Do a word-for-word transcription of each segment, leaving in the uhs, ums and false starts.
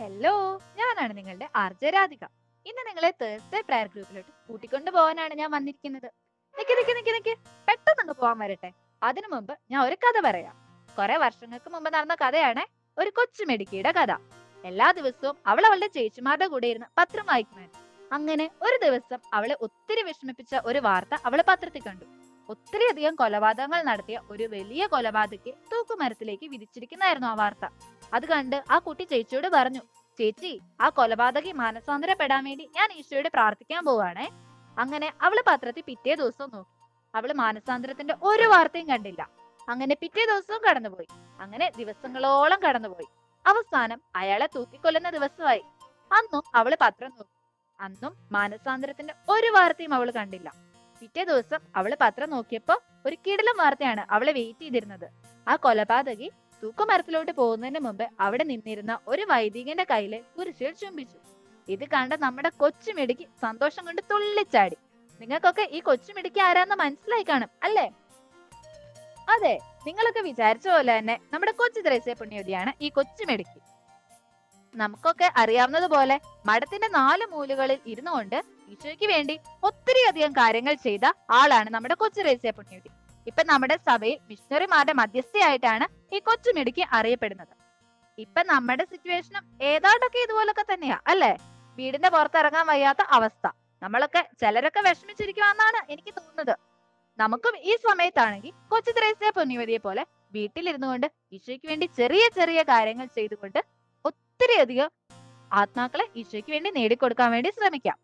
Hello, ഞാനാണ് നിങ്ങളുടെ RJ Radhika. ഇന്ന് നിങ്ങളെ തേഴ്സ്ഡേ പ്രയർ ഗ്രൂപ്പിലോട്ട് കൂട്ടിക്കൊണ്ടു പോകാനാണ് ഞാൻ വന്നിരിക്കുന്നത്. നിക്ക് നിക്ക് നിക്ക് നിക്ക് പെട്ടെന്ന് പോകാൻ വരട്ടെ. അതിനു മുമ്പ് ഞാൻ ഒരു കഥ പറയാം. കുറെ വർഷങ്ങൾക്ക് മുമ്പ് നടന്ന കഥയാണ്. ഒരു കൊച്ചു മെടുക്കിയുടെ കഥ. എല്ലാ ദിവസവും അവൾ അവളുടെ ചേച്ചിമാരുടെ കൂടെ ഇരുന്ന് പത്രം വായിക്കുമായിരുന്നു. അങ്ങനെ ഒരു ദിവസം അവളെ ഒത്തിരി വിഷമിപ്പിച്ച ഒരു വാർത്ത അവൾ പത്രത്തിൽ കണ്ടു. ഒത്തിരിയധികം കൊലപാതകങ്ങൾ നടത്തിയ ഒരു വലിയ കൊലപാതകയെ തൂക്കുമരത്തിലേക്ക് വിധിച്ചിരിക്കുന്നതായിരുന്നു ആ വാർത്ത. അത് കണ്ട് ആ കുട്ടി ചേച്ചിയോട് പറഞ്ഞു, ചേച്ചി, ആ കൊലപാതകി മാനസാന്തരപ്പെടാൻ വേണ്ടി ഞാൻ ഈശോയോട് പ്രാർത്ഥിക്കാൻ പോവാണേ. അങ്ങനെ അവള് പത്രത്തിൽ പിറ്റേ ദിവസവും നോക്കി. അവള് മാനസാന്തരത്തിന്റെ ഒരു വാർത്തയും കണ്ടില്ല. അങ്ങനെ പിറ്റേ ദിവസവും കടന്നുപോയി. അങ്ങനെ ദിവസങ്ങളോളം കടന്നുപോയി. അവസാനം അയാളെ തൂക്കിക്കൊല്ലുന്ന ദിവസമായി. അന്നും അവള് പത്രം നോക്കി. അന്നും മാനസാന്തരത്തിന്റെ ഒരു വാർത്തയും അവള് കണ്ടില്ല. പിറ്റേ ദിവസം അവള് പത്രം നോക്കിയപ്പോ ഒരു കിടിലൻ വാർത്തയാണ് അവളെ വെയിറ്റ് ചെയ്തിരുന്നത്. ആ കൊലപാതകി തൂക്കുമരത്തിലോട്ട് പോകുന്നതിന് മുമ്പ് അവിടെ നിന്നിരുന്ന ഒരു വൈദികന്റെ കയ്യിലെ കുരിശിൽ ചുംബിച്ചു. ഇത് കണ്ട നമ്മുടെ കൊച്ചുമിടുക്കി സന്തോഷം കൊണ്ട് തുള്ളിച്ചാടി. നിങ്ങൾക്കൊക്കെ ഈ കൊച്ചുമിടുക്കി ആരാന്ന് മനസ്സിലായി കാണും അല്ലേ? അതെ, നിങ്ങളൊക്കെ വിചാരിച്ച പോലെ തന്നെ നമ്മുടെ കൊച്ചു ത്രേസ്യ പുണ്യവതിയാണ് ഈ കൊച്ചുമിടുക്കി. നമുക്കൊക്കെ അറിയാവുന്നതുപോലെ മഠത്തിന്റെ നാല് മൂലകളിൽ ഇരുന്നു കൊണ്ട് ഈശോയ്ക്ക് വേണ്ടി ഒത്തിരി അധികം കാര്യങ്ങൾ ചെയ്ത ആളാണ് നമ്മുടെ കൊച്ചു ത്രേസ്യ പുണ്യവതി. ഇപ്പൊ നമ്മുടെ സഭയിൽ മിഷണറിമാരുടെ മധ്യസ്ഥയായിട്ടാണ് ഈ കൊച്ചുമിടുക്കി അറിയപ്പെടുന്നത്. ഇപ്പൊ നമ്മുടെ സിറ്റുവേഷനും ഏതാണ്ടൊക്കെ ഇതുപോലൊക്കെ തന്നെയാ അല്ലെ? വീടിന്റെ പുറത്തിറങ്ങാൻ വയ്യാത്ത അവസ്ഥ. നമ്മളൊക്കെ ചിലരൊക്കെ വിഷമിച്ചിരിക്കുവാന്നാണ് എനിക്ക് തോന്നുന്നത്. നമുക്കും ഈ സമയത്താണെങ്കിൽ കൊച്ചു ത്രേസ്യ പുണ്യവതിയെ പോലെ വീട്ടിലിരുന്നു കൊണ്ട് ഈശോയ്ക്ക് വേണ്ടി ചെറിയ ചെറിയ കാര്യങ്ങൾ ചെയ്തുകൊണ്ട് ഒത്തിരി അധികം ആത്മാക്കളെ ഈശോയ്ക്ക് വേണ്ടി നേടിക്കൊടുക്കാൻ വേണ്ടി ശ്രമിക്കാം.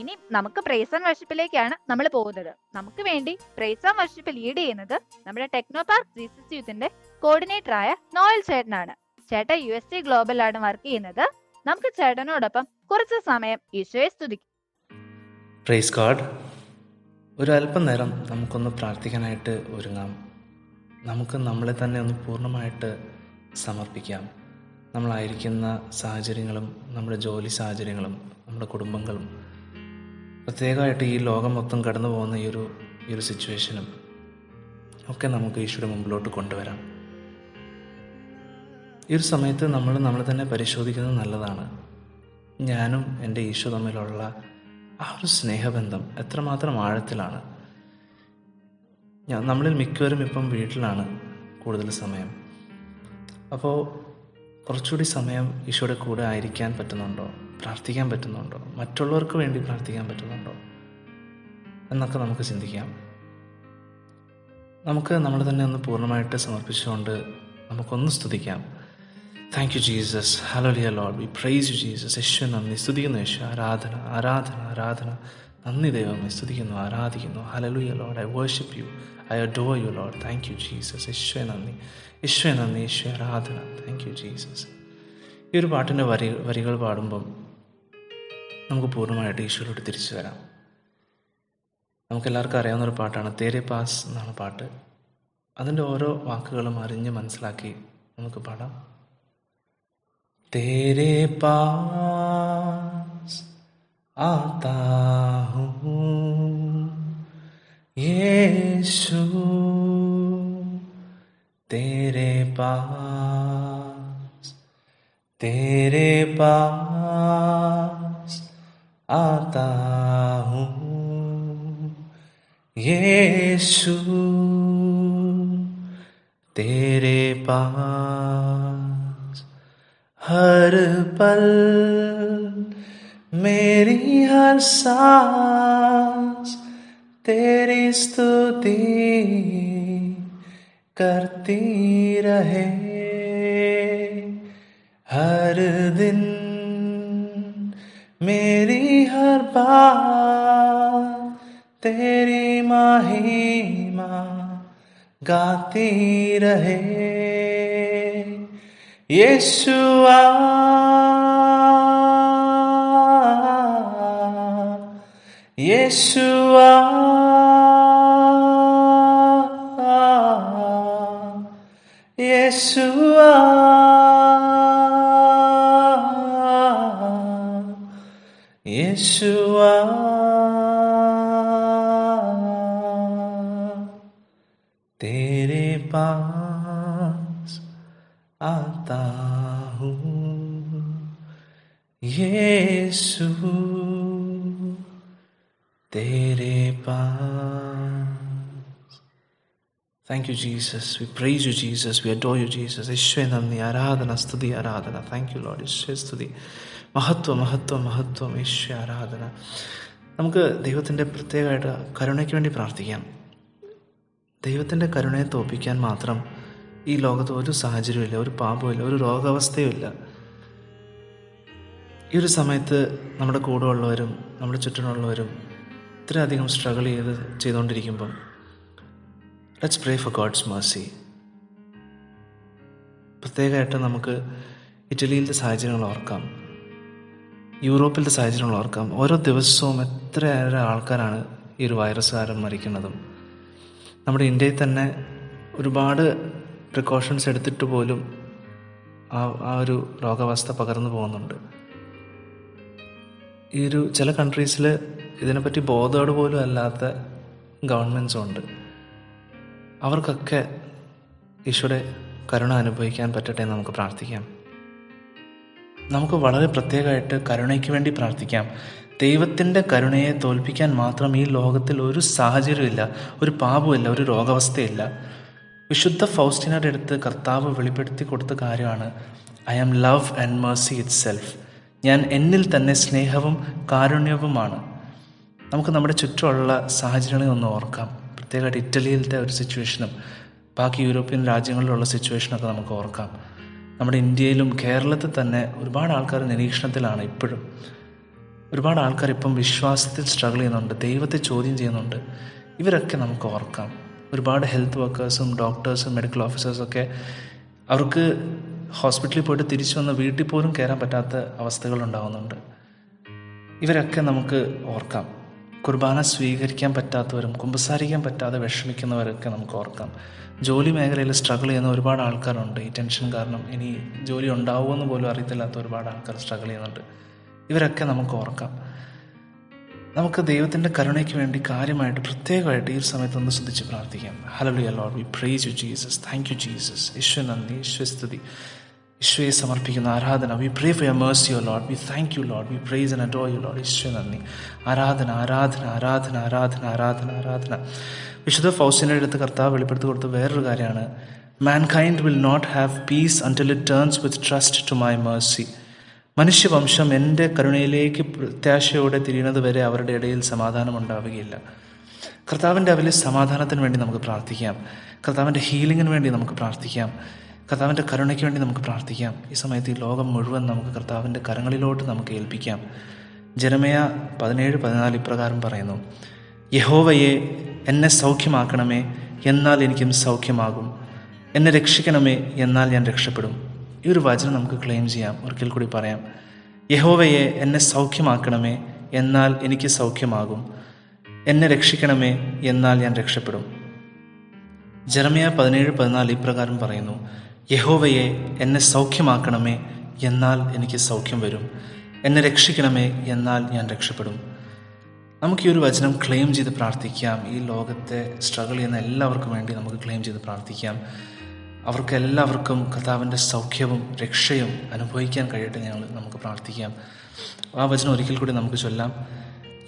ഇനി നമുക്ക് പ്രൈസ് ആൻഡ് വർഷിപ്പിലേക്കാണ് നമ്മൾ പോകുന്നത്. നമുക്ക് വേണ്ടി പ്രൈസ് ആൻഡ് വർഷിപ്പ് ലീഡ് ചെയ്യുന്നത് നമ്മുടെ ടെക്നോ പാർക്ക് ജീസസ് യൂത്തിന്റെ കോർഡിനേറ്റർ ആയ നോയൽ ചേട്ടനാണ്. ചേട്ടൻ യു എസ് എ ഗ്ലോബലാണ് വർക്ക് ചെയ്യുന്നത്. നമുക്ക് ചേട്ടനോടൊപ്പം കുറച്ച് സമയം ഈശോയെ സ്തുതിക്കാം. Praise God. ഒരു അല്പനേരം നമുക്കൊന്ന് പ്രാർത്ഥിക്കാനായിട്ട് ഒരുങ്ങാം. നമുക്ക് നമ്മളെ തന്നെ ഒന്ന് പൂർണ്ണമായിട്ട് സമർപ്പിക്കാം. നമ്മളായിരിക്കുന്ന സാഹചര്യങ്ങളും നമ്മുടെ ജോലി സാഹചര്യങ്ങളും നമ്മുടെ കുടുംബങ്ങളും പ്രത്യേകമായിട്ട് ഈ ലോകം മൊത്തം കടന്നു പോകുന്ന ഈ ഒരു ഈ ഒരു സിറ്റുവേഷനും ഒക്കെ നമുക്ക് ഈശോയുടെ മുമ്പിലോട്ട് കൊണ്ടുവരാം. ഈ ഒരു സമയത്ത് നമ്മൾ നമ്മളെ തന്നെ പരിശോധിക്കുന്നത് നല്ലതാണ്. ഞാനും എൻ്റെ ഈശോ തമ്മിലുള്ള ആ ഒരു സ്നേഹബന്ധം എത്രമാത്രം ആഴത്തിലാണ്? നമ്മളിൽ മിക്കവരും ഇപ്പം വീട്ടിലാണ് കൂടുതൽ സമയം. അപ്പോൾ കുറച്ചുകൂടി സമയം ഈശോയുടെ കൂടെ ആയിരിക്കാൻ പറ്റുന്നുണ്ടോ? പ്രാർത്ഥിക്കാൻ പറ്റുന്നുണ്ടോ? മറ്റുള്ളവർക്ക് വേണ്ടി പ്രാർത്ഥിക്കാൻ പറ്റുന്നുണ്ടോ എന്നൊക്കെ നമുക്ക് ചിന്തിക്കാം. നമുക്ക് നമ്മൾ തന്നെ ഒന്ന് പൂർണ്ണമായിട്ട് സമർപ്പിച്ചുകൊണ്ട് നമുക്കൊന്ന് സ്തുതിക്കാം. Thank you Jesus. Hallelujah Lord. We praise you Jesus. യേശുവേ നന്ദി. സ്തുതിക്കുന്നു യേശു. ആരാധന ആരാധന ആരാധന. നന്ദി ദൈവമേ. സ്തുതിക്കുന്നു, ആരാധിക്കുന്നു. Hallelujah Lord. I worship you. I adore you Lord. Thank you Jesus. യേശുവേ നന്ദി. യേശുവേ നന്ദി. യേശുവേ ആരാധന. Thank you Jesus. ഈ ഒരു പാട്ടിൻ്റെ വരി വരികൾ പാടുമ്പം നമുക്ക് പൂർണ്ണമായിട്ട് ഈശോയിലോട്ട് തിരിച്ചു വരാം. നമുക്കെല്ലാവർക്കും അറിയാവുന്നൊരു പാട്ടാണ് തേരെ പാസ് എന്നാണ് പാട്ട്. അതിൻ്റെ ഓരോ വാക്കുകളും അറിഞ്ഞ് മനസ്സിലാക്കി നമുക്ക് പാടാം. തേരെ പാസ് ആതാ ഹൂം യേശു, തേരെ പാസ് തേരെ പാസ് आता हूँ यीशु तेरे पास हर पल मेरी हर सांस तेरी स्तुति करती रहे हर दिन मेरी हर बात तेरी महिमा गाती रहे यीशुआ यीशुआ यीशुआ യേശുവാ. തേരെ പാസ് ആതാ ഹൂം यीशु तेरे पास. Thank you, Jesus. We praise you, Jesus. We adore you, Jesus. യേശുവേ നന്ദി, ആരാധന, സ്തുതി, ആരാധന. Thank you, Lord. യേശുവേ സ്തുതി, മഹത്വം, മഹത്വം, മഹത്വം, യേശുവേ ആരാധന. നമുക്ക് ദൈവത്തിൻ്റെ പ്രത്യേകമായിട്ട് കരുണയ്ക്ക് വേണ്ടി പ്രാർത്ഥിക്കാം. ദൈവത്തിൻ്റെ കരുണയെ തോൽപ്പിക്കാൻ മാത്രം ഈ ലോകത്ത് ഒരു സാഹചര്യമില്ല, ഒരു പാപമില്ല, ഒരു രോഗാവസ്ഥയുമില്ല. ഈ ഒരു സമയത്ത് നമ്മുടെ കൂടെ ഉള്ളവരും നമ്മുടെ ചുറ്റിനുള്ളവരും ഇത്രയധികം സ്ട്രഗിൾ ചെയ്ത് ചെയ്തുകൊണ്ടിരിക്കുമ്പം let's pray for God's mercy. പ്രത്യേകമായിട്ട് നമുക്ക് ഇറ്റലിയിലത്തെ സാഹചര്യങ്ങൾ ഓർക്കാം, യൂറോപ്പിലത്തെ സാഹചര്യങ്ങൾ ഓർക്കാം. ഓരോ ദിവസവും എത്രയേറെ ആൾക്കാരാണ് ഈ ഒരു വൈറസ് കാരണം മരിക്കുന്നതും. നമ്മുടെ ഇന്ത്യയിൽ തന്നെ ഒരുപാട് പ്രിക്കോഷൻസ് എടുത്തിട്ട് പോലും ആ ആ ഒരു രോഗാവസ്ഥ പകർന്നു പോകുന്നുണ്ട്. ഈ ഒരു ചില കൺട്രീസിൽ ഇതിനെപ്പറ്റി ബോധോട് പോലും അല്ലാത്ത ഗവൺമെൻറ്റ്സും ഉണ്ട്. അവർക്കൊക്കെ ഈശോയുടെ കരുണ അനുഭവിക്കാൻ പറ്റട്ടെ എന്ന് നമുക്ക് പ്രാർത്ഥിക്കാം. നമുക്ക് വളരെ പ്രത്യേകമായിട്ട് കരുണയ്ക്ക് വേണ്ടി പ്രാർത്ഥിക്കാം. ദൈവത്തിൻ്റെ കരുണയെ തോൽപ്പിക്കാൻ മാത്രം ഈ ലോകത്തിൽ ഒരു സാഹചര്യമില്ല, ഒരു പാപമില്ല, ഒരു രോഗാവസ്ഥയില്ല. വിശുദ്ധ ഫൗസ്റ്റിനയുടെ അടുത്ത് കർത്താവ് വെളിപ്പെടുത്തി കൊടുത്ത കാര്യമാണ് I am love and mercy itself. ഞാൻ എന്നിൽ തന്നെ സ്നേഹവും കാരുണ്യവുമാണ്. നമുക്ക് നമ്മുടെ ചുറ്റുമുള്ള സാഹചര്യങ്ങളെ ഒന്ന് ഓർക്കാം. പ്രത്യേകമായിട്ട് ഇറ്റലിയിലത്തെ ഒരു സിറ്റുവേഷനും ബാക്കി യൂറോപ്യൻ രാജ്യങ്ങളിലുള്ള സിറ്റുവേഷനൊക്കെ നമുക്ക് ഓർക്കാം. നമ്മുടെ ഇന്ത്യയിലും കേരളത്തിൽ തന്നെ ഒരുപാട് ആൾക്കാർ നിരീക്ഷണത്തിലാണ്. ഇപ്പോഴും ഒരുപാട് ആൾക്കാർ ഇപ്പം വിശ്വാസത്തിൽ സ്ട്രഗിൾ ചെയ്യുന്നുണ്ട്, ദൈവത്തെ ചോദ്യം ചെയ്യുന്നുണ്ട്. ഇവരൊക്കെ നമുക്ക് ഓർക്കാം. ഒരുപാട് ഹെൽത്ത് വർക്കേഴ്സും ഡോക്ടേഴ്സും മെഡിക്കൽ ഓഫീസേഴ്സൊക്കെ അവർക്ക് ഹോസ്പിറ്റലിൽ പോയിട്ട് തിരിച്ചു വന്ന് വീട്ടിൽ പോലും കയറാൻ പറ്റാത്ത അവസ്ഥകളുണ്ടാകുന്നുണ്ട്. ഇവരൊക്കെ നമുക്ക് ഓർക്കാം. കുർബാന സ്വീകരിക്കാൻ പറ്റാത്തവരും കുമ്പസാരിക്കാൻ പറ്റാതെ വിഷമിക്കുന്നവരൊക്കെ നമുക്ക് ഓർക്കാം. ജോലി മേഖലയിൽ സ്ട്രഗിൾ ചെയ്യുന്ന ഒരുപാട് ആൾക്കാരുണ്ട്. ഈ ടെൻഷൻ കാരണം ഇനി ജോലി ഉണ്ടാവുമെന്ന് പോലും അറിയത്തില്ലാത്ത ഒരുപാട് ആൾക്കാർ സ്ട്രഗിൾ ചെയ്യുന്നുണ്ട്. ഇവരൊക്കെ നമുക്ക് ഓർക്കാം. നമുക്ക് ദൈവത്തിൻ്റെ കരുണയ്ക്ക് വേണ്ടി കാര്യമായിട്ട് പ്രത്യേകമായിട്ട് ഈ ഒരു സമയത്ത് ഒന്ന് സ്തുതിച്ച് പ്രാർത്ഥിക്കാം. Hallelujah Lord, we praise you Jesus. Thank you Jesus. ഈശോ നന്ദി, ഈശോ സ്തുതി, ഈശോയെ സമർപ്പിക്കുന്ന ആരാധന. We pray for your mercy O Lord. We thank you Lord. We praise and adore you Lord. ഈശോ നന്ദി, ആരാധന, ആരാധന, ആരാധന, ആരാധന, ആരാധന, ആരാധന. വിശുദ്ധ ഫൗസ്റ്റിനയുടെ അടുത്ത് കർത്താവ് വെളിപ്പെടുത്തി കൊടുത്ത വേറൊരു കാര്യമാണ് mankind will not have peace until it turns with trust to my mercy. മനുഷ്യവംശം എൻ്റെ കരുണയിലേക്ക് പ്രത്യാശയോടെ തിരിയുന്നത് വരെ അവരുടെ ഇടയിൽ സമാധാനം ഉണ്ടാവുകയില്ല. കർത്താവിൻ്റെ അവലെ സമാധാനത്തിന് വേണ്ടി നമുക്ക് പ്രാർത്ഥിക്കാം. കർത്താവിൻ്റെ ഹീലിങ്ങിന് വേണ്ടി നമുക്ക് പ്രാർത്ഥിക്കാം. കർത്താവിൻ്റെ കരുണയ്ക്ക് വേണ്ടി നമുക്ക് പ്രാർത്ഥിക്കാം. ഈ സമയത്ത് ഈ ലോകം മുഴുവൻ നമുക്ക് കർത്താവിൻ്റെ കരങ്ങളിലോട്ട് നമുക്ക് ഏൽപ്പിക്കാം. ജെറമ്യാ പതിനേഴ് പതിനാല് ഇപ്രകാരം പറയുന്നു, യഹോവയെ എന്നെ സൗഖ്യമാക്കണമേ, എന്നാൽ എനിക്കും സൗഖ്യമാകും. എന്നെ രക്ഷിക്കണമേ, എന്നാൽ ഞാൻ രക്ഷപ്പെടും. ഈ ഒരു വചനം നമുക്ക് ക്ലെയിം ചെയ്യാം. ഒരിക്കൽ കൂടി പറയാം, യഹോവയെ എന്നെ സൗഖ്യമാക്കണമേ, എന്നാൽ എനിക്ക് സൗഖ്യമാകും. എന്നെ രക്ഷിക്കണമേ, എന്നാൽ ഞാൻ രക്ഷപ്പെടും. ജെറമ്യാ പതിനേഴ് പതിനാല് ഇപ്രകാരം പറയുന്നു, യഹോവയെ എന്നെ സൗഖ്യമാക്കണമേ, എന്നാൽ എനിക്ക് സൗഖ്യം വരും. എന്നെ രക്ഷിക്കണമേ, എന്നാൽ ഞാൻ രക്ഷപ്പെടും. നമുക്ക് ഈ ഒരു വചനം ക്ലെയിം ചെയ്ത് പ്രാർത്ഥിക്കാം. ഈ ലോകത്തെ സ്ട്രഗിൾ ചെയ്യുന്ന എല്ലാവർക്കും വേണ്ടി നമുക്ക് ക്ലെയിം ചെയ്ത് പ്രാർത്ഥിക്കാം. അവർക്കെല്ലാവർക്കും കർത്താവിൻ്റെ സൗഖ്യവും രക്ഷയും അനുഭവിക്കാൻ കഴിയട്ടെ ഞങ്ങൾ നമുക്ക് പ്രാർത്ഥിക്കാം. ആ വചനം ഒരിക്കൽ കൂടി നമുക്ക് ചൊല്ലാം,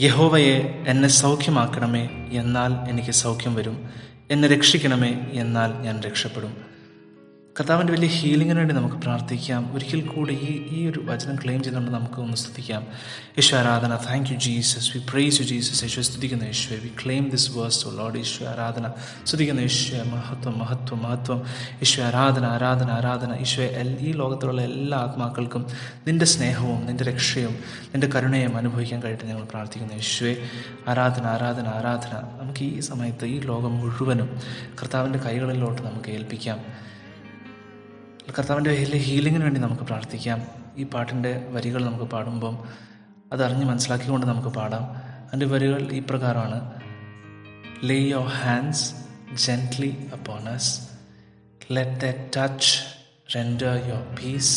യഹോവയെ എന്നെ സൗഖ്യമാക്കണമേ, എന്നാൽ എനിക്ക് സൗഖ്യം വരും. എന്നെ രക്ഷിക്കണമേ, എന്നാൽ ഞാൻ രക്ഷപ്പെടും. കർത്താവിൻ്റെ വലിയ ഹീലിങ്ങിന് വേണ്ടി നമുക്ക് പ്രാർത്ഥിക്കാം. ഒരിക്കൽ കൂടി ഈ ഈ ഒരു വചനം ക്ലെയിം ചെയ്തുകൊണ്ട് നമുക്ക് ഒന്ന് സ്തുതിക്കാം. യേശു ആരാധന. Thank you Jesus. We praise you Jesus. യേശുവെ സ്തുതിക്കുന്ന യേശുവെ, we claim this verse O Lord. യേശു ആരാധന, സ്തുതിക്കുന്ന യേശുവെ, മഹത്വം, മഹത്വം, മഹത്വം, യേശു ആരാധന, ആരാധന, ആരാധന. യേശുവെ, ഈ ലോകത്തിലുള്ള എല്ലാ ആത്മാക്കൾക്കും നിൻ്റെ സ്നേഹവും നിൻ്റെ രക്ഷയും നിൻ്റെ കരുണയും അനുഭവിക്കാൻ കഴിയട്ടെ ഞങ്ങൾ പ്രാർത്ഥിക്കുന്നു. യേശുവെ ആരാധന, ആരാധന, ആരാധന. നമുക്ക് ഈ സമയത്ത് ഈ ലോകം മുഴുവനും കർത്താവിൻ്റെ കൈകളിലോട്ട് നമുക്ക് ഏൽപ്പിക്കാം. കർത്താവിൻ്റെ വലിയ ഹീലിങ്ങിന് വേണ്ടി നമുക്ക് പ്രാർത്ഥിക്കാം. ഈ പാട്ടിൻ്റെ വരികൾ നമുക്ക് പാടുമ്പം അതറിഞ്ഞ് മനസ്സിലാക്കിക്കൊണ്ട് നമുക്ക് പാടാം. അതിൻ്റെ വരികൾ ഈ പ്രകാരമാണ്, lay your hands gently upon us, let the touch render your peace,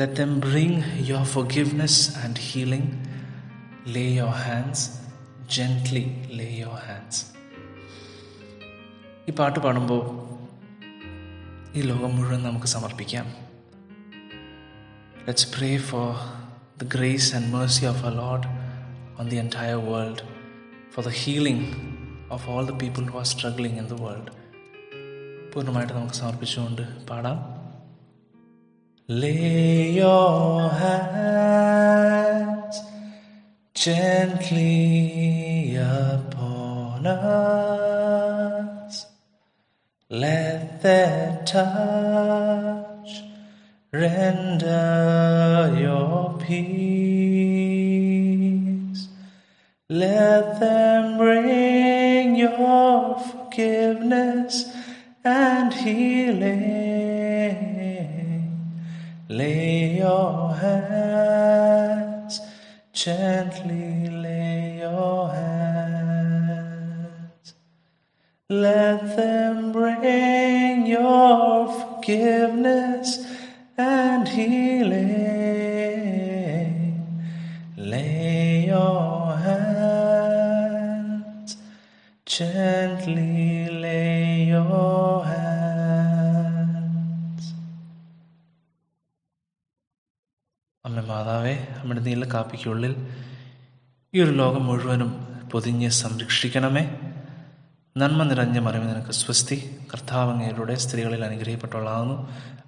let them bring your forgiveness and healing, lay your hands gently, lay your hands. ഈ പാട്ട് പാടുമ്പോൾ ഈ ലോകം മുഴുവൻ നമുക്ക് സമർപ്പിക്കാം. Let's pray for the grace and mercy of our Lord on the entire world, for the healing of all the people who are struggling in the world. പൂർണ്ണമായിട്ട് നമുക്ക് സമർപ്പിച്ചുകൊണ്ട് പാടാം. Lay your hands gently upon us. Let their touch render your peace. Let them bring your forgiveness and healing. Lay your hands gently, lay your hands. Let them bring your forgiveness and healing. Lay your hands gently, lay your hands. അമ്മ മാതാവേ, അമ്മയുടെ നീല കാപ്പിക്കുള്ളിൽ ഈ ഒരു ലോകം മുഴുവനും പൊതിഞ്ഞ് സംരക്ഷിക്കണമേ. നന്മ നിറഞ്ഞ മറിയമേ, നിനക്ക് സ്വസ്തി. കർത്താവ് അങ്ങയുടെ സ്ത്രീകളിൽ അനുഗ്രഹിക്കപ്പെട്ടവളാകുന്നു.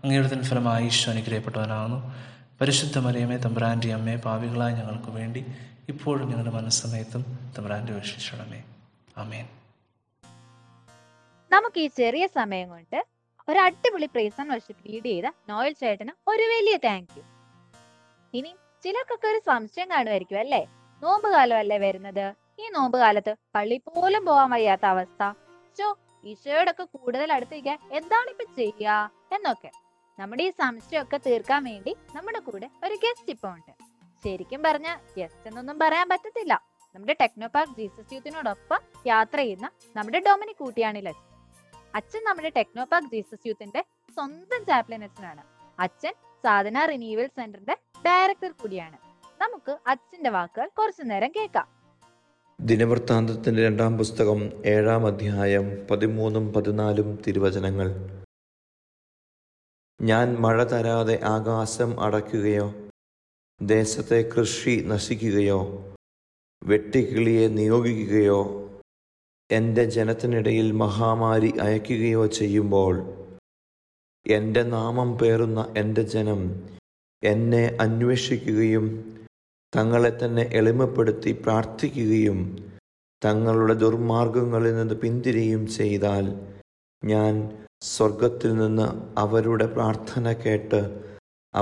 അങ്ങയുടെ തിൻ ഫലമായി ഈശോ അനുഗ്രഹിക്കപ്പെട്ടവനാകുന്നു. പരിശുദ്ധ മറിയമേ, തമ്പുരാൻ്റെ അമ്മയെ, പാപികളായ ഞങ്ങൾക്ക് വേണ്ടി ഇപ്പോഴും ഞങ്ങളുടെ മനസ്സമയത്തും തമ്പുരാൻ്റെ വിശ്വസിക്കണമേ. ആമേൻ. നമുക്ക് ഈ ചെറിയ സമയം കൊണ്ട് ഒരു അടിപൊളി പ്രൈസ് ലീഡ് ചെയ്ത നോയൽ ചേട്ടന് ഒരു വലിയ താങ്ക് യു. ഇനി ചിലർക്കൊക്കെ ഒരു സംശയം കാണുമായിരിക്കും അല്ലേ, നോമ്പ് കാലം അല്ലേ വരുന്നത്, ഈ നോമ്പ് കാലത്ത് പള്ളി പോലും പോകാൻ വയ്യാത്ത അവസ്ഥ, ചോ ഈശോയോടൊക്കെ കൂടുതൽ അടുത്തിരിക്കാൻ എന്താണ് ഇപ്പൊ ചെയ്യുക എന്നൊക്കെ. നമ്മുടെ ഈ സംശയമൊക്കെ തീർക്കാൻ വേണ്ടി നമ്മുടെ കൂടെ ഒരു ഗസ്റ്റ് ഇപ്പൊ ഉണ്ട്. ശരിക്കും പറഞ്ഞ ഗസ്റ്റ് എന്നൊന്നും പറയാൻ പറ്റത്തില്ല, നമ്മുടെ ടെക്നോ പാർക്ക് ജീസസ് യൂത്തിനോടൊപ്പം യാത്ര ചെയ്യുന്ന നമ്മുടെ ഡൊമിനിക് കൂട്ടിയാണില്ല. അച്ഛൻ നമ്മുടെ ടെക്നോ പാർക്ക് ജീസസ് യൂത്തിന്റെ സ്വന്തം ചാപ്ലിൻ അച്ഛനാണ്. അച്ഛൻ സാധന റിനീവൽ സെന്ററിന്റെ ഡയറക്ടർ കൂടിയാണ്. നമുക്ക് അച്ഛന്റെ വാക്കുകൾ കുറച്ചു നേരം കേൾക്കാം. ദിനവൃത്താന്തത്തിന്റെ രണ്ടാം പുസ്തകം ഏഴാം അധ്യായം പതിമൂന്നും പതിനാലും തിരുവചനങ്ങൾ. ഞാൻ മഴ തരാതെ ആകാശം അടയ്ക്കുകയോ ദേശത്തെ കൃഷി നശിക്കുകയോ വെട്ടുക്കിളിയെ നിയോഗിക്കുകയോ എൻ്റെ ജനത്തിനിടയിൽ മഹാമാരി അയക്കുകയോ ചെയ്യുമ്പോൾ എൻ്റെ നാമം പേറുന്ന എൻ്റെ ജനം എന്നെ അന്വേഷിക്കുകയും തങ്ങളെ തന്നെ എളിമപ്പെടുത്തി പ്രാർത്ഥിക്കുകയും തങ്ങളുടെ ദുർമാർഗങ്ങളിൽ നിന്ന് പിന്തിരിയും ചെയ്താൽ ഞാൻ സ്വർഗത്തിൽ നിന്ന് അവരുടെ പ്രാർത്ഥന കേട്ട്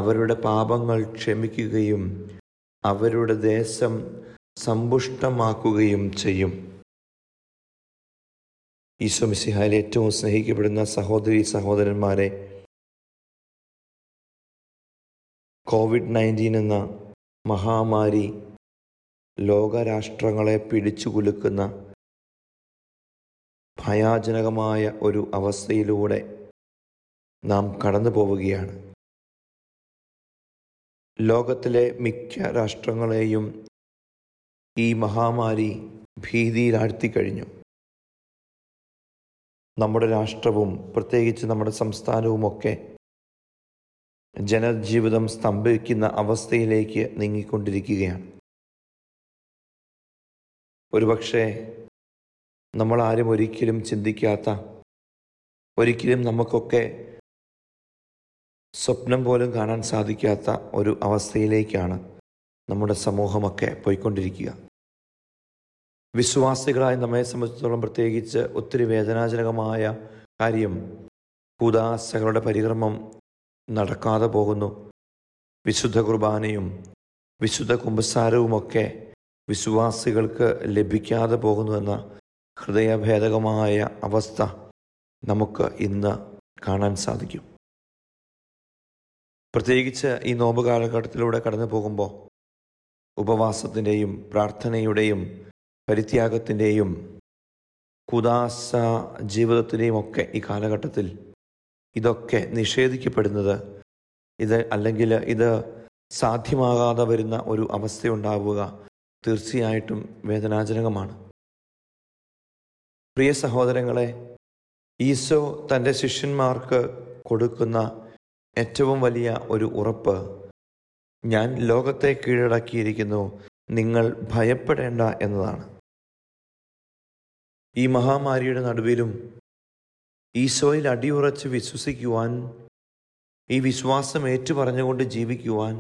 അവരുടെ പാപങ്ങൾ ക്ഷമിക്കുകയും അവരുടെ ദേശം സമ്പുഷ്ടമാക്കുകയും ചെയ്യും. ഈശോ മിശിഹായിൽ ഏറ്റവും സ്നേഹിക്കപ്പെടുന്ന സഹോദരി സഹോദരന്മാരെ, കോവിഡ് നയൻറ്റീൻ എന്ന മഹാമാരി ലോകരാഷ്ട്രങ്ങളെ പിടിച്ചുകുലുക്കുന്ന ഭയാജനകമായ ഒരു അവസ്ഥയിലൂടെ നാം കടന്നു പോവുകയാണ്. ലോകത്തിലെ മിക്ക രാഷ്ട്രങ്ങളെയും ഈ മഹാമാരി ഭീതിയിലാഴ്ത്തിക്കഴിഞ്ഞു. നമ്മുടെ രാഷ്ട്രവും പ്രത്യേകിച്ച് നമ്മുടെ സംസ്ഥാനവുമൊക്കെ ജനജീവിതം സ്തംഭിക്കുന്ന അവസ്ഥയിലേക്ക് നീങ്ങിക്കൊണ്ടിരിക്കുകയാണ്. ഒരുപക്ഷെ നമ്മളാരും ഒരിക്കലും ചിന്തിക്കാത്ത, ഒരിക്കലും നമുക്കൊക്കെ സ്വപ്നം പോലും കാണാൻ സാധിക്കാത്ത ഒരു അവസ്ഥയിലേക്കാണ് നമ്മുടെ സമൂഹമൊക്കെ പോയിക്കൊണ്ടിരിക്കുക. വിശ്വാസികളായ നമ്മെ സംബന്ധിച്ചിടത്തോളം പ്രത്യേകിച്ച് ഒത്തിരി വേദനാജനകമായ കാര്യം, കൂദാശകളുടെ പരികർമ്മം നടക്കാതെ പോകുന്നു. വിശുദ്ധ കുർബാനയും വിശുദ്ധ കുമ്പസാരവുമൊക്കെ വിശ്വാസികൾക്ക് ലഭിക്കാതെ പോകുന്നുവെന്ന ഹൃദയഭേദകമായ അവസ്ഥ നമുക്ക് ഇന്ന് കാണാൻ സാധിക്കും. പ്രത്യേകിച്ച് ഈ നോമ്പ് കാലഘട്ടത്തിലൂടെ കടന്നു പോകുമ്പോൾ ഉപവാസത്തിൻ്റെയും പ്രാർത്ഥനയുടെയും പരിത്യാഗത്തിൻ്റെയും കുദാശ ജീവിതത്തിൻ്റെയും ഒക്കെ ഈ കാലഘട്ടത്തിൽ ഇതൊക്കെ നിഷേധിക്കപ്പെടുന്നത്, ഇത് അല്ലെങ്കിൽ ഇത് സാധ്യമാകാതെ വരുന്ന ഒരു അവസ്ഥയുണ്ടാവുക തീർച്ചയായിട്ടും വേദനാജനകമാണ്. പ്രിയ സഹോദരങ്ങളെ, ഈശോ തൻ്റെ ശിഷ്യന്മാർക്ക് കൊടുക്കുന്ന ഏറ്റവും വലിയ ഒരു ഉറപ്പ് ഞാൻ ലോകത്തെ കീഴടക്കിയിരിക്കുന്നു, നിങ്ങൾ ഭയപ്പെടേണ്ട എന്നതാണ്. ഈ മഹാമാരിയുടെ നടുവിലും ഈശോയിൽ അടിയുറച്ച് വിശ്വസിക്കുവാൻ, ഈ വിശ്വാസം ഏറ്റുപറഞ്ഞുകൊണ്ട് ജീവിക്കുവാൻ,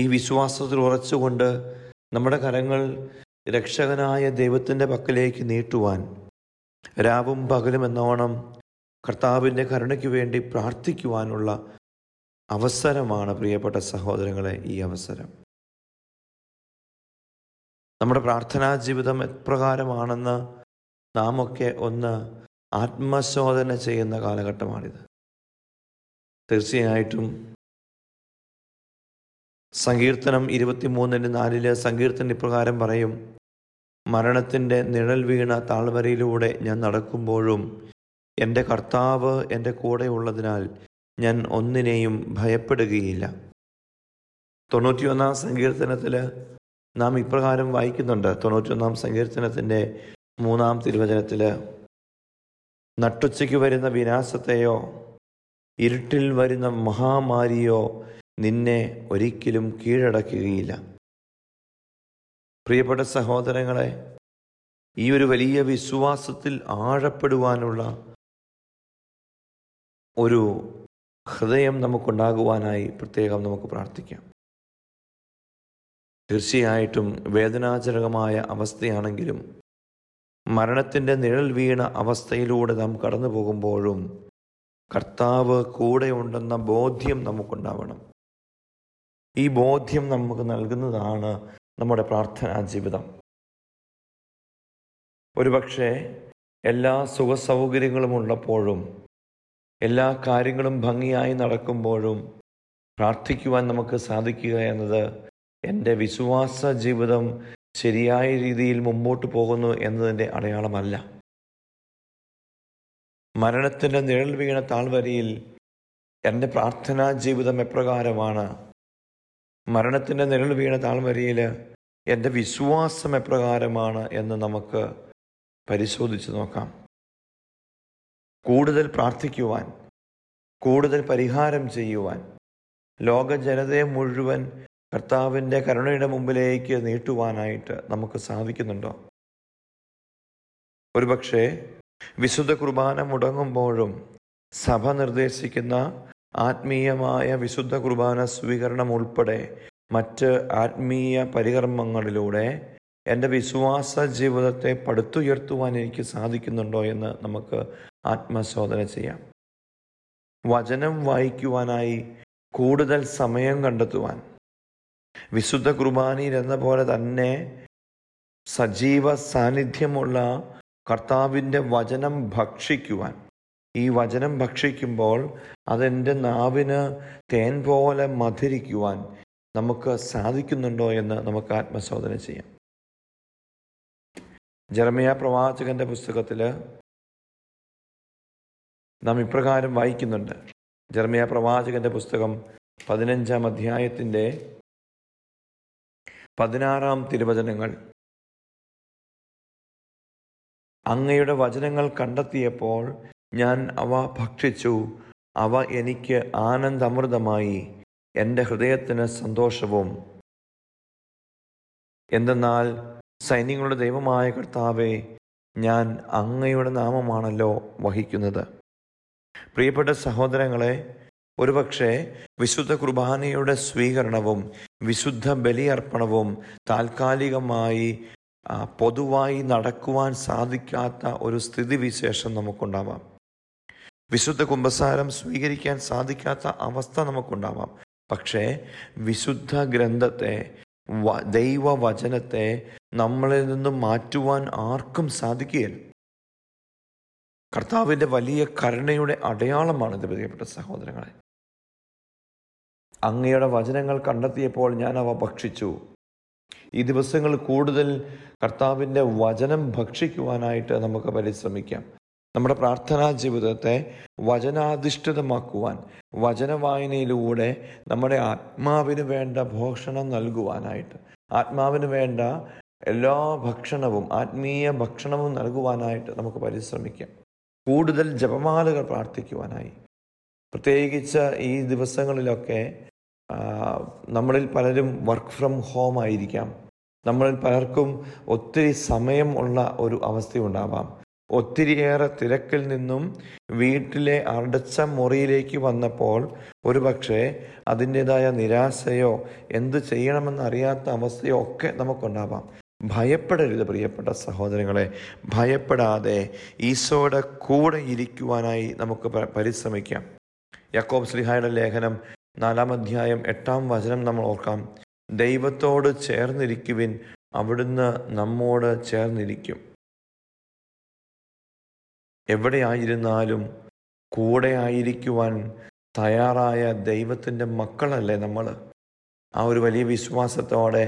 ഈ വിശ്വാസത്തിൽ ഉറച്ചുകൊണ്ട് നമ്മുടെ കരങ്ങൾ രക്ഷകനായ ദൈവത്തിൻ്റെ പക്കലേക്ക് നീട്ടുവാൻ രാവും പകലും എന്നോണം കർത്താവിൻ്റെ കരുണയ്ക്ക് വേണ്ടി പ്രാർത്ഥിക്കുവാനുള്ള അവസരമാണ് പ്രിയപ്പെട്ട സഹോദരങ്ങളെ. ഈ അവസരം നമ്മുടെ പ്രാർത്ഥനാ ജീവിതം എപ്രകാരമാണെന്ന് നാം ഒക്കെ ഒന്ന് ആത്മശോധന ചെയ്യുന്ന കാലഘട്ടമാണിത്. തീർച്ചയായിട്ടും സങ്കീർത്തനം ഇരുപത്തിമൂന്നിൻ്റെ നാലില് സങ്കീർത്തനം ഇപ്രകാരം പറയും: മരണത്തിൻ്റെ നിഴൽ വീണ താഴ്വരയിലൂടെ ഞാൻ നടക്കുമ്പോഴും എൻ്റെ കർത്താവ് എൻ്റെ കൂടെ ഉള്ളതിനാൽ ഞാൻ ഒന്നിനെയും ഭയപ്പെടുകയില്ല. തൊണ്ണൂറ്റിയൊന്നാം സങ്കീർത്തനത്തിൽ നാം ഇപ്രകാരം വായിക്കുന്നുണ്ട്. തൊണ്ണൂറ്റിയൊന്നാം സങ്കീർത്തനത്തിൻ്റെ മൂന്നാം തിരുവചനത്തിൽ, നട്ടുച്ചയ്ക്ക് വരുന്ന വിനാശത്തെയോ ഇരുട്ടിൽ വരുന്ന മഹാമാരിയോ നിന്നെ ഒരിക്കലും കീഴടക്കുകയില്ല. പ്രിയപ്പെട്ട സഹോദരങ്ങളെ, ഈ ഒരു വലിയ വിശ്വാസത്തിൽ ആഴപ്പെടുവാനുള്ള ഒരു ഹൃദയം നമുക്കുണ്ടാകുവാനായി പ്രത്യേകം നമുക്ക് പ്രാർത്ഥിക്കാം. തീർച്ചയായിട്ടും വേദനാജനകമായ അവസ്ഥയാണെങ്കിലും മരണത്തിൻ്റെ നിഴൽ വീണ അവസ്ഥയിലൂടെ നാം കടന്നു പോകുമ്പോഴും കർത്താവ് കൂടെയുണ്ടെന്ന ബോധ്യം നമുക്കുണ്ടാവണം. ഈ ബോധ്യം നമുക്ക് നൽകുന്നതാണ് നമ്മുടെ പ്രാർത്ഥനാ ജീവിതം. ഒരുപക്ഷെ എല്ലാ സുഖസൗകര്യങ്ങളും ഉള്ളപ്പോഴും എല്ലാ കാര്യങ്ങളും ഭംഗിയായി നടക്കുമ്പോഴും പ്രാർത്ഥിക്കുവാൻ നമുക്ക് സാധിക്കുക എന്നത് എൻ്റെ വിശ്വാസ ജീവിതം ശരിയായ രീതിയിൽ മുമ്പോട്ട് പോകുന്നു എന്നതിൻ്റെ അടയാളമല്ല. മരണത്തിൻ്റെ നിഴൽ വീണ താഴ്വരയിൽ എൻ്റെ പ്രാർത്ഥനാ ജീവിതം എപ്രകാരമാണ്, മരണത്തിൻ്റെ നിഴൽ വീണ താഴ്വരയിൽ എൻ്റെ വിശ്വാസം എപ്രകാരമാണ് എന്ന് നമുക്ക് പരിശോധിച്ച് നോക്കാം. കൂടുതൽ പ്രാർത്ഥിക്കുവാൻ, കൂടുതൽ പരിഹാരം ചെയ്യുവാൻ, ലോക ജനതയെ മുഴുവൻ കർത്താവിൻ്റെ കരുണയുടെ മുമ്പിലേക്ക് നീട്ടുവാനായിട്ട് നമുക്ക് സാധിക്കുന്നുണ്ടോ? ഒരുപക്ഷെ വിശുദ്ധ കുർബാന മുടങ്ങുമ്പോഴും സഭ നിർദ്ദേശിക്കുന്ന ആത്മീയമായ വിശുദ്ധ കുർബാന സ്വീകരണം ഉൾപ്പെടെ മറ്റ് ആത്മീയ പരികർമ്മങ്ങളിലൂടെ എൻ്റെ വിശ്വാസ ജീവിതത്തെ പടുത്തുയർത്തുവാൻ എനിക്ക് സാധിക്കുന്നുണ്ടോ എന്ന് നമുക്ക് ആത്മശോധന ചെയ്യാം. വചനം വായിക്കുവാനായി കൂടുതൽ സമയം കണ്ടെത്തുവാൻ, വിശുദ്ധ കുർബാനയിൽ എന്ന പോലെ തന്നെ സജീവ സാന്നിധ്യമുള്ള കർത്താവിൻ്റെ വചനം ഭക്ഷിക്കുവാൻ. ഈ വചനം ഭക്ഷിക്കുമ്പോൾ അതെൻ്റെ നാവിന് തേൻ പോലെ മധുരിക്കുവാൻ നമുക്ക് സാധിക്കുന്നുണ്ടോ എന്ന് നമുക്ക് ആത്മശോധന ചെയ്യാം. ജെറമ്യാ പ്രവാചകൻ്റെ പുസ്തകത്തിൽ നാം ഇപ്രകാരം വായിക്കുന്നുണ്ട്. ജെറമ്യാ പ്രവാചകൻ്റെ പുസ്തകം പതിനഞ്ചാം അധ്യായത്തിൻ്റെ പതിനാറാം തിരുവചനങ്ങൾ. അങ്ങയുടെ വചനങ്ങൾ കണ്ടെത്തിയപ്പോൾ ഞാൻ അവ ഭക്ഷിച്ചു, അവ എനിക്ക് ആനന്ദമൃതമായി, എൻ്റെ ഹൃദയത്തിന് സന്തോഷവും. എന്തെന്നാൽ സൈന്യങ്ങളുടെ ദൈവമായ കർത്താവേ, ഞാൻ അങ്ങയുടെ നാമമാണല്ലോ വഹിക്കുന്നത്. പ്രിയപ്പെട്ട സഹോദരങ്ങളെ, ഒരുപക്ഷെ വിശുദ്ധ കുർബാനയുടെ സ്വീകരണവും വിശുദ്ധ ബലിയർപ്പണവും താൽക്കാലികമായി പൊതുവായി നടക്കുവാൻ സാധിക്കാത്ത ഒരു സ്ഥിതിവിശേഷം നമുക്കുണ്ടാവാം. വിശുദ്ധ കുമ്പസാരം സ്വീകരിക്കാൻ സാധിക്കാത്ത അവസ്ഥ നമുക്കുണ്ടാവാം. പക്ഷേ വിശുദ്ധ ഗ്രന്ഥത്തെ, ദൈവവചനത്തെ നമ്മളിൽ നിന്നും മാറ്റുവാൻ ആർക്കും സാധിക്കുകയില്ല. കർത്താവിൻ്റെ വലിയ കരുണയുടെ അടയാളമാണ് ഇത്. പ്രിയപ്പെട്ട സഹോദരങ്ങളെ, അങ്ങയുടെ വചനങ്ങൾ കണ്ടെത്തിയപ്പോൾ ഞാൻ അവ ഭക്ഷിച്ചു. ഈ ദിവസങ്ങൾ കൂടുതൽ കർത്താവിൻ്റെ വചനം ഭക്ഷിക്കുവാനായിട്ട് നമുക്ക് പരിശ്രമിക്കാം. നമ്മുടെ പ്രാർത്ഥനാ ജീവിതത്തെ വചനാധിഷ്ഠിതമാക്കുവാൻ, വചനവായനയിലൂടെ നമ്മുടെ ആത്മാവിന് വേണ്ട ഭോഷണം നൽകുവാനായിട്ട്, ആത്മാവിന് വേണ്ട എല്ലാ ഭക്ഷണവും, ആത്മീയ ഭക്ഷണവും നൽകുവാനായിട്ട് നമുക്ക് പരിശ്രമിക്കാം. കൂടുതൽ ജപമാലകൾ പ്രാർത്ഥിക്കുവാനായി, പ്രത്യേകിച്ച് ഈ ദിവസങ്ങളിലൊക്കെ നമ്മളിൽ പലരും വർക്ക് ഫ്രം ഹോം ആയിരിക്കാം. നമ്മളിൽ പലർക്കും ഒത്തിരി സമയം ഉള്ള ഒരു അവസ്ഥയുണ്ടാവാം. ഒത്തിരിയേറെ തിരക്കിൽ നിന്നും വീട്ടിലെ അടച്ച മുറിയിലേക്ക് വന്നപ്പോൾ ഒരുപക്ഷെ അതിൻ്റെതായ നിരാശയോ എന്ത് ചെയ്യണമെന്നറിയാത്ത അവസ്ഥയോ ഒക്കെ നമുക്കുണ്ടാവാം. ഭയപ്പെടരുത് പ്രിയപ്പെട്ട സഹോദരങ്ങളെ. ഭയപ്പെടാതെ ഈശോയുടെ കൂടെ ഇരിക്കുവാനായി നമുക്ക് പരിശ്രമിക്കാം. യാക്കോബ് ശ്ലീഹായുടെ ലേഖനം നാലാം അധ്യായം എട്ടാം വചനം നമ്മൾ ഓർക്കാം. ദൈവത്തോട് ചേർന്നിരിക്കുവിൻ, അവിടുന്ന് നമ്മോട് ചേർന്നിരിക്കും. എവിടെയായിരുന്നാലും കൂടെ ആയിരിക്കുവാൻ തയ്യാറായ ദൈവത്തിൻ്റെ മക്കളല്ലേ നമ്മൾ. ആ ഒരു വലിയ വിശ്വാസത്തോടെ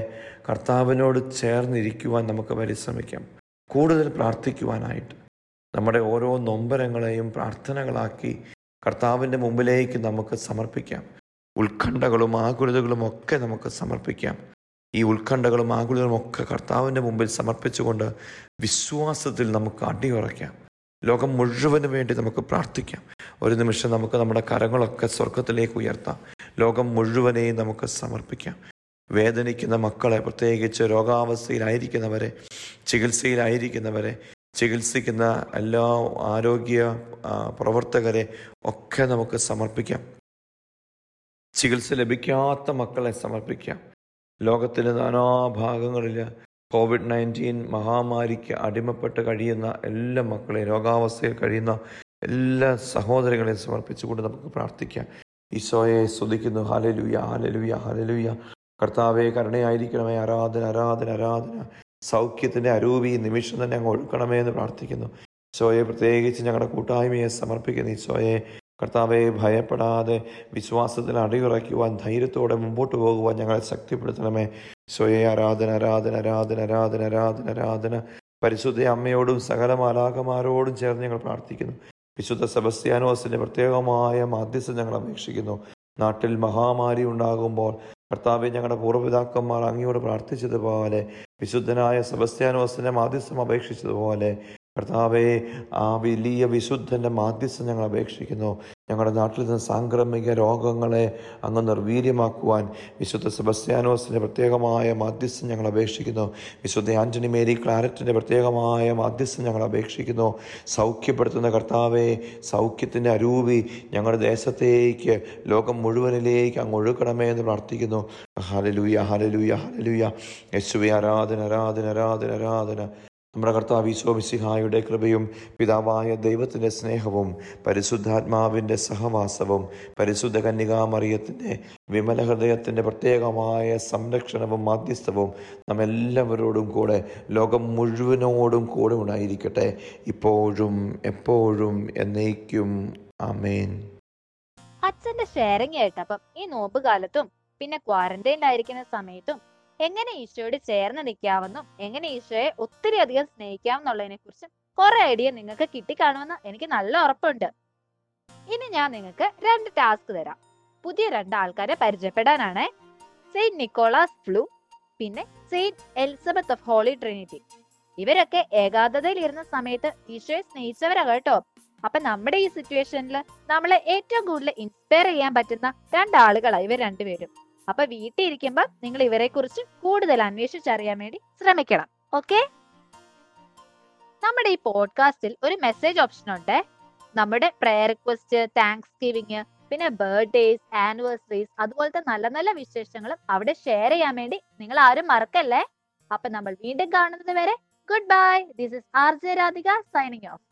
കർത്താവിനോട് ചേർന്നിരിക്കുവാൻ നമുക്ക് പരിശ്രമിക്കാം. കൂടുതൽ പ്രാർത്ഥിക്കുവാനായിട്ട് നമ്മുടെ ഓരോ നൊമ്പരങ്ങളെയും പ്രാർത്ഥനകളാക്കി കർത്താവിൻ്റെ മുമ്പിലേക്ക് നമുക്ക് സമർപ്പിക്കാം. ഉത്കണ്ഠകളും ആകുലതകളും ഒക്കെ നമുക്ക് സമർപ്പിക്കാം. ഈ ഉത്കണ്ഠകളും ആകുലതകളും ഒക്കെ കർത്താവിൻ്റെ മുമ്പിൽ സമർപ്പിച്ചുകൊണ്ട് വിശ്വാസത്തിൽ നമുക്ക് അടിയുറയ്ക്കാം. ലോകം മുഴുവന് വേണ്ടി നമുക്ക് പ്രാർത്ഥിക്കാം. ഒരു നിമിഷം നമുക്ക് നമ്മുടെ കരങ്ങളൊക്കെ സ്വർഗത്തിലേക്ക് ഉയർത്താം. ലോകം മുഴുവനെയും നമുക്ക് സമർപ്പിക്കാം. വേദനിക്കുന്ന മക്കളെ, പ്രത്യേകിച്ച് രോഗാവസ്ഥയിലായിരിക്കുന്നവരെ, ചികിത്സയിലായിരിക്കുന്നവരെ, ചികിത്സിക്കുന്ന എല്ലാ ആരോഗ്യ പ്രവർത്തകരെ ഒക്കെ നമുക്ക് സമർപ്പിക്കാം. ചികിത്സ ലഭിക്കാത്ത മക്കളെ സമർപ്പിക്കാം. ലോകത്തിൻ്റെ നാനാഭാഗങ്ങളിൽ കോവിഡ് നയൻറ്റീൻ മഹാമാരിക്ക് അടിമപ്പെട്ട് കഴിയുന്ന എല്ലാ മക്കളെയും, രോഗാവസ്ഥയിൽ കഴിയുന്ന എല്ലാ സഹോദരങ്ങളെയും സമർപ്പിച്ചുകൊണ്ട് നമുക്ക് പ്രാർത്ഥിക്കാം. ഈശോയെ സ്തുതിക്കുന്നു. Hallelujah, hallelujah, hallelujah. കർത്താവേ, കരുണയായിരിക്കണമേ. ആരാധന, ആരാധന, ആരാധന. സൗഖ്യത്തിൻ്റെ അരൂപി നിമിഷം തന്നെ അങ്ങ് ഒഴുക്കണമേ എന്ന് പ്രാർത്ഥിക്കുന്നു. ഈശോയെ, പ്രത്യേകിച്ച് ഞങ്ങളുടെ കൂട്ടായ്മയെ സമർപ്പിക്കുന്നു. ഈശോയെ കർത്താവെ, ഭയപ്പെടാതെ വിശ്വാസത്തിൽ അടിയുറയ്ക്കുവാൻ ധൈര്യത്തോടെ മുമ്പോട്ട് പോകുവാൻ ഞങ്ങളെ ശക്തിപ്പെടുത്തണമേ. സ്വയ ആരാധന, ആരാധന, ആരാധന, ആരാധന, ആരാധന, ആരാധന. പരിശുദ്ധ അമ്മയോടും സകല മാലാഖമാരോടും ചേർന്ന് ഞങ്ങൾ പ്രാർത്ഥിക്കുന്നു. വിശുദ്ധ സെബസ്ത്യാനോസിൻ്റെ പ്രത്യേകമായ മാധ്യസ്ഥം ഞങ്ങൾ അപേക്ഷിക്കുന്നു. നാട്ടിൽ മഹാമാരി ഉണ്ടാകുമ്പോൾ കർത്താവെ, ഞങ്ങളുടെ പൂർവ്വപിതാക്കന്മാർ അങ്ങയോട് പ്രാർത്ഥിച്ചതുപോലെ, വിശുദ്ധനായ സെബസ്ത്യാനോസിൻ്റെ മാധ്യസ്ഥം അപേക്ഷിച്ചതുപോലെ കർത്താവെ, ആ വലിയ വിശുദ്ധൻ്റെ മാധ്യസ്ഥം ഞങ്ങൾ അപേക്ഷിക്കുന്നു. ഞങ്ങളുടെ നാട്ടിൽ നിന്ന് സാംക്രമിക രോഗങ്ങളെ അങ്ങ് നിർവീര്യമാക്കുവാൻ വിശുദ്ധ സെബസ്ത്യാനോസിൻ്റെ പ്രത്യേകമായ മാധ്യസ്ഥം ഞങ്ങൾ അപേക്ഷിക്കുന്നു. വിശുദ്ധ ആൻ്റണി മേരി ക്ലാരറ്റിൻ്റെ പ്രത്യേകമായ മാധ്യസ്ഥം ഞങ്ങൾ അപേക്ഷിക്കുന്നു. സൗഖ്യപ്പെടുത്തുന്ന കർത്താവെ, സൗഖ്യത്തിൻ്റെ അരൂപി ഞങ്ങളുടെ ദേശത്തേക്ക്, ലോകം മുഴുവനിലേക്ക് അങ്ങ് ഒഴുകണമേ എന്ന് പ്രാർത്ഥിക്കുന്നു. Hallelujah, hallelujah, hallelujah. യേശുവേ ആരാധന, ആരാധന, ആരാധന, ആരാധന. നമ്മുടെ കർത്താവ് ഈശോ മിശിഹായുടെ കൃപയും പിതാവായ ദൈവത്തിൻ്റെ സ്നേഹവും പരിശുദ്ധാത്മാവിൻ്റെ സഹവാസവും പരിശുദ്ധ കന്യകാമറിയത്തിൻ്റെ വിമല ഹൃദയത്തിൻ്റെ പ്രത്യേകമായ സംരക്ഷണവും മാധ്യസ്ഥവും നമ്മെല്ലാവരോടും കൂടെ, ലോകം മുഴുവനോടും കൂടെ ഉണ്ടായിരിക്കട്ടെ, ഇപ്പോഴും എപ്പോഴും എന്നേക്കും. ആമേൻ. അച്ഛന്റെ ഷെയറിംഗ് ആയിട്ടപ്പം ഈ നോമ്പ് കാലത്തും പിന്നെ ക്വാറന്റൈനിലായിരിക്കുന്ന സമയത്തും എങ്ങനെ ഈശോയോട് ചേർന്ന് നിൽക്കാമെന്നും എങ്ങനെ ഈശോയെ ഒത്തിരി അധികം സ്നേഹിക്കാമെന്നുള്ളതിനെ കുറിച്ചും കുറെ ഐഡിയ നിങ്ങൾക്ക് കിട്ടിക്കാണുമെന്ന് എനിക്ക് നല്ല ഉറപ്പുണ്ട്. ഇനി ഞാൻ നിങ്ങൾക്ക് രണ്ട് ടാസ്ക് തരാം. പുതിയ രണ്ട് ആൾക്കാരെ പരിചയപ്പെടാനാണ്. സെയിന്റ് നിക്കോളാസ് ഫ്ലൂ, പിന്നെ Saint Elizabeth of Holy Trinity. ഇവരൊക്കെ ഏകാന്തതയിൽ ഇരുന്ന സമയത്ത് ഈശോയെ സ്നേഹിച്ചവരാ കേട്ടോ. അപ്പൊ നമ്മുടെ ഈ സിറ്റുവേഷനിൽ നമ്മളെ ഏറ്റവും കൂടുതൽ ഇൻസ്പയർ ചെയ്യാൻ പറ്റുന്ന രണ്ടാളുകളാണ് ഇവർ രണ്ടുപേരും. അപ്പൊ വീട്ടിൽ ഇരിക്കുമ്പോ നിങ്ങൾ ഇവരെ കുറിച്ച് കൂടുതൽ അന്വേഷിച്ചറിയാൻ വേണ്ടി ശ്രമിക്കണം. ഓക്കെ, നമ്മുടെ ഈ പോഡ്കാസ്റ്റിൽ ഒരു മെസ്സേജ് ഓപ്ഷൻ ഉണ്ട്. നമ്മുടെ പ്രെയർ റിക്വസ്റ്റ്, താങ്ക്സ് ഗിവിങ്, പിന്നെ ബർത്ത്ഡേസ്, ആനിവേഴ്സറീസ്, അതുപോലത്തെ നല്ല നല്ല വിശേഷങ്ങളും അവിടെ ഷെയർ ചെയ്യാൻ വേണ്ടി നിങ്ങൾ ആരും മറക്കല്ലേ. അപ്പൊ നമ്മൾ വീണ്ടും കാണുന്നത് വരെ good bye. This is R J Radhika signing of.